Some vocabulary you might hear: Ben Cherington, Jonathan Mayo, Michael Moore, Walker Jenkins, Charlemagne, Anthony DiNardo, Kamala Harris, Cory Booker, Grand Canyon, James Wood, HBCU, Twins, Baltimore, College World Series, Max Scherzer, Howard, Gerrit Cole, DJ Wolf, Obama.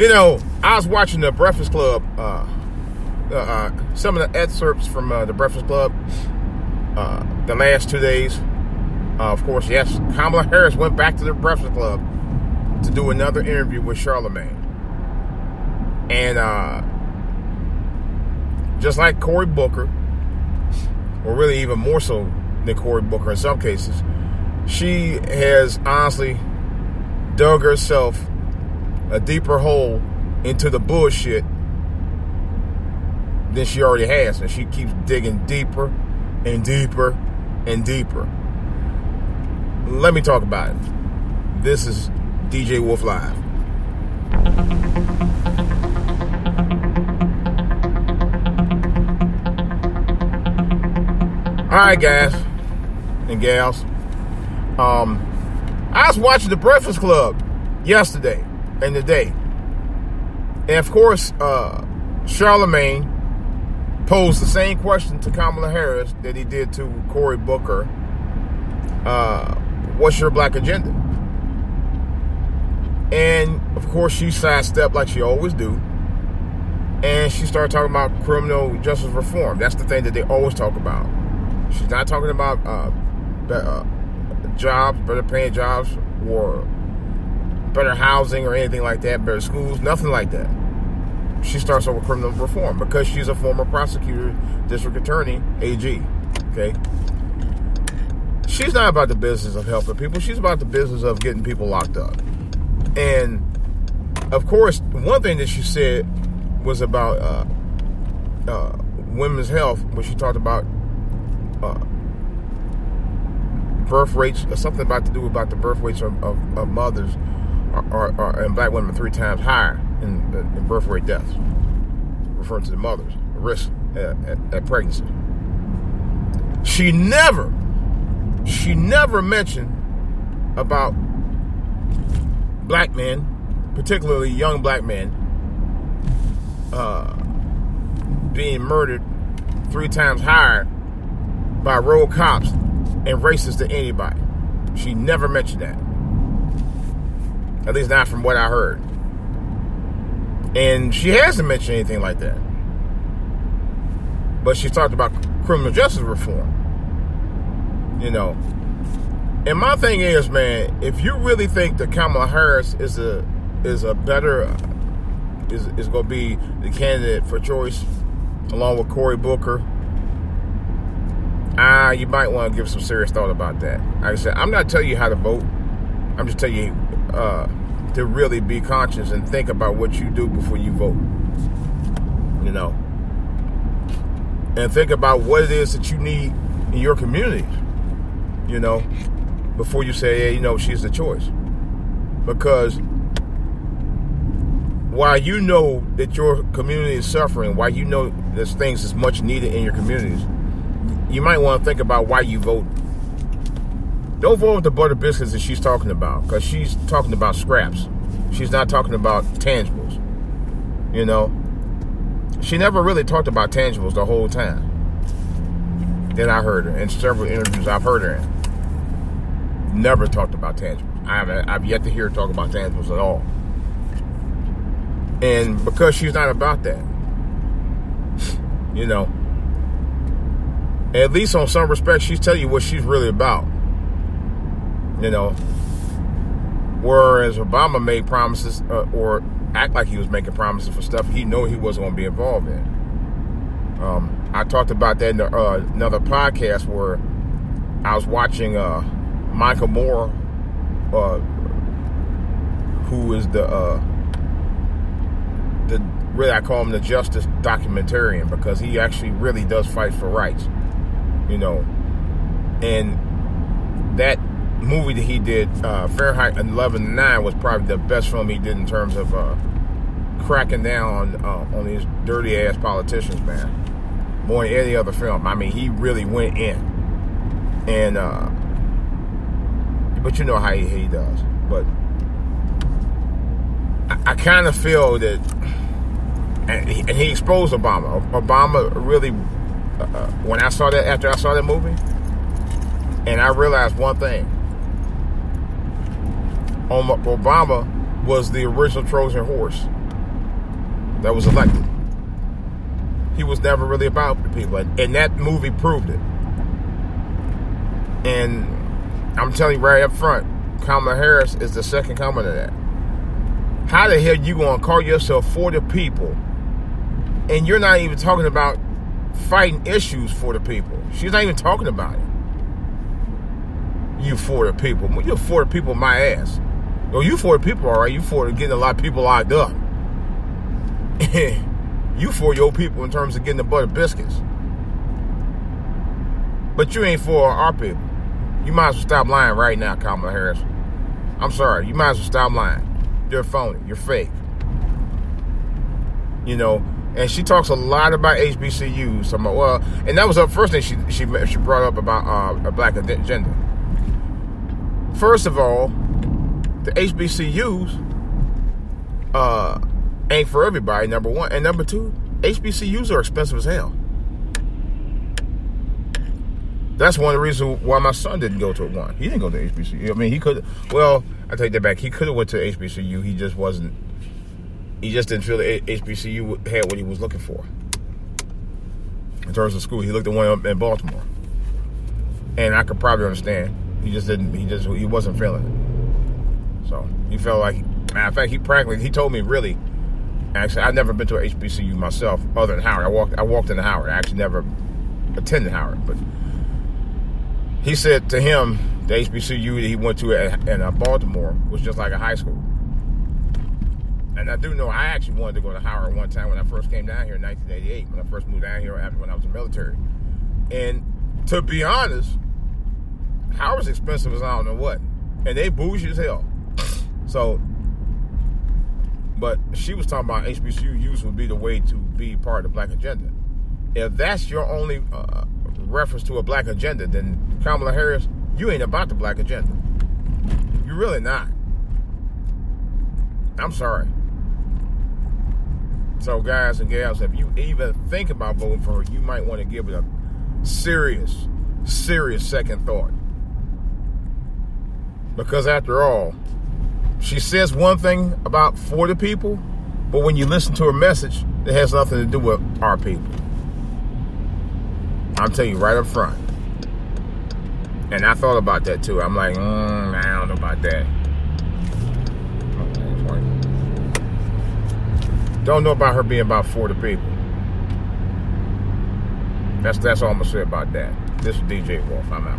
You know, I was watching The Breakfast Club, some of the excerpts from The Breakfast Club the last 2 days. Of course, yes, Kamala Harris went back to The Breakfast Club to do another interview with Charlemagne. And just like Cory Booker, or really even more so than Cory Booker in some cases, she has honestly dug herself a deeper hole into the bullshit than she already has. And she keeps digging deeper and deeper and deeper. Let me talk about it. This is DJ Wolf Live. Alright, guys and gals. I was watching The Breakfast Club yesterday and today. And of course, Charlemagne posed the same question to Kamala Harris that he did to Cory Booker. What's your black agenda? And of course, she sidestepped like she always do. And she started talking about criminal justice reform. That's the thing that they always talk about. She's not talking about jobs, better paying jobs, or better housing or anything like that, better schools, nothing like that. She starts over criminal reform because she's a former prosecutor, district attorney, AG. Okay? She's not about the business of helping people. She's about the business of getting people locked up. And, of course, one thing that she said was about women's health when she talked about birth rates, or something about to do about the birth rates of mothers and black women 3 times higher in birth rate deaths, referring to the mothers, risk at pregnancy. She never mentioned about black men, particularly young black men, being murdered 3 times higher by rogue cops and racist to anybody. She never mentioned that. At least not from what I heard. And she hasn't mentioned anything like that. But she talked about criminal justice reform. You know. And my thing is, man, if you really think that Kamala Harris is going to be the candidate for choice along with Cory Booker, you might want to give some serious thought about that. Like I said, I'm not telling you how to vote. I'm just telling you to really be conscious and think about what you do before you vote. You know? And think about what it is that you need in your community, you know, before you say, hey, you know, she's the choice. Because while you know that your community is suffering, while you know there's things that's much needed in your communities, you might want to think about why you vote. Don't vote with the butter biscuits that she's talking about, because she's talking about scraps. She's not talking about tangibles. You know? She never really talked about tangibles the whole time that I heard her, in several interviews I've heard her in. Never talked about tangibles. I've yet to hear her talk about tangibles at all. And because she's not about that, you know, at least on some respect, she's telling you what she's really about. You know, whereas Obama made promises or act like he was making promises for stuff he knew he wasn't going to be involved in. I talked about that in the, another podcast where I was watching Michael Moore, who is the really, I call him the justice documentarian, because he actually really does fight for rights. You know, and that movie that he did, Fahrenheit 11 9, was probably the best film he did in terms of cracking down on these dirty ass politicians, man. More than any other film. I mean, he really went in, and but you know how he does. But I kind of feel that, and he exposed Obama. Obama really. When I saw that, after I saw that movie, and I realized one thing. Obama was the original Trojan horse that was elected. He was never really about the people. And that movie proved it. And I'm telling you right up front, Kamala Harris is the second coming of that. How the hell you going to call yourself for the people and you're not even talking about fighting issues for the people? She's not even talking about it. You for the people. Well, you're for the people, my ass. Well, you for the people, all right. You for getting a lot of people locked up. You for your people in terms of getting the butter biscuits. But you ain't for our people. You might as well stop lying right now, Kamala Harris. I'm sorry. You might as well stop lying. You're phony. You're fake. You know, and she talks a lot about HBCUs. So well, and that was the first thing she brought up about a black agenda. First of all, the HBCUs ain't for everybody, number one. And number two, HBCUs are expensive as hell. That's one of the reasons why my son didn't go to one. He didn't go to HBCU. I mean, he could. Well, I take that back. He could have went to HBCU. He just wasn't. He just didn't feel that HBCU had what he was looking for in terms of school. He looked at one in Baltimore, and I could probably understand. He just didn't. He wasn't feeling it. So he felt like. Matter of fact, he told me really. Actually, I've never been to an HBCU myself, other than Howard. I walked into Howard. I actually never attended Howard, but. He said to him, the HBCU that he went to in Baltimore was just like a high school. And I do know I actually wanted to go to Howard one time when I first came down here in 1988, when I first moved down here after when I was in the military. And to be honest, Howard's expensive as I don't know what. And they bougie as hell. So, but she was talking about HBCUs would be the way to be part of the black agenda. If that's your only... reference to a black agenda, then Kamala Harris, you ain't about the black agenda. You're really not. I'm sorry. So guys and gals, if you even think about voting for her, you might want to give it a serious, serious second thought. Because after all, she says one thing about for the people, but when you listen to her message, it has nothing to do with our people. I'm telling you right up front. And I thought about that too. I'm like, I don't know about that. Don't know about her being about 40 people. That's all I'm going to say about that. This is DJ Wolf. I'm out.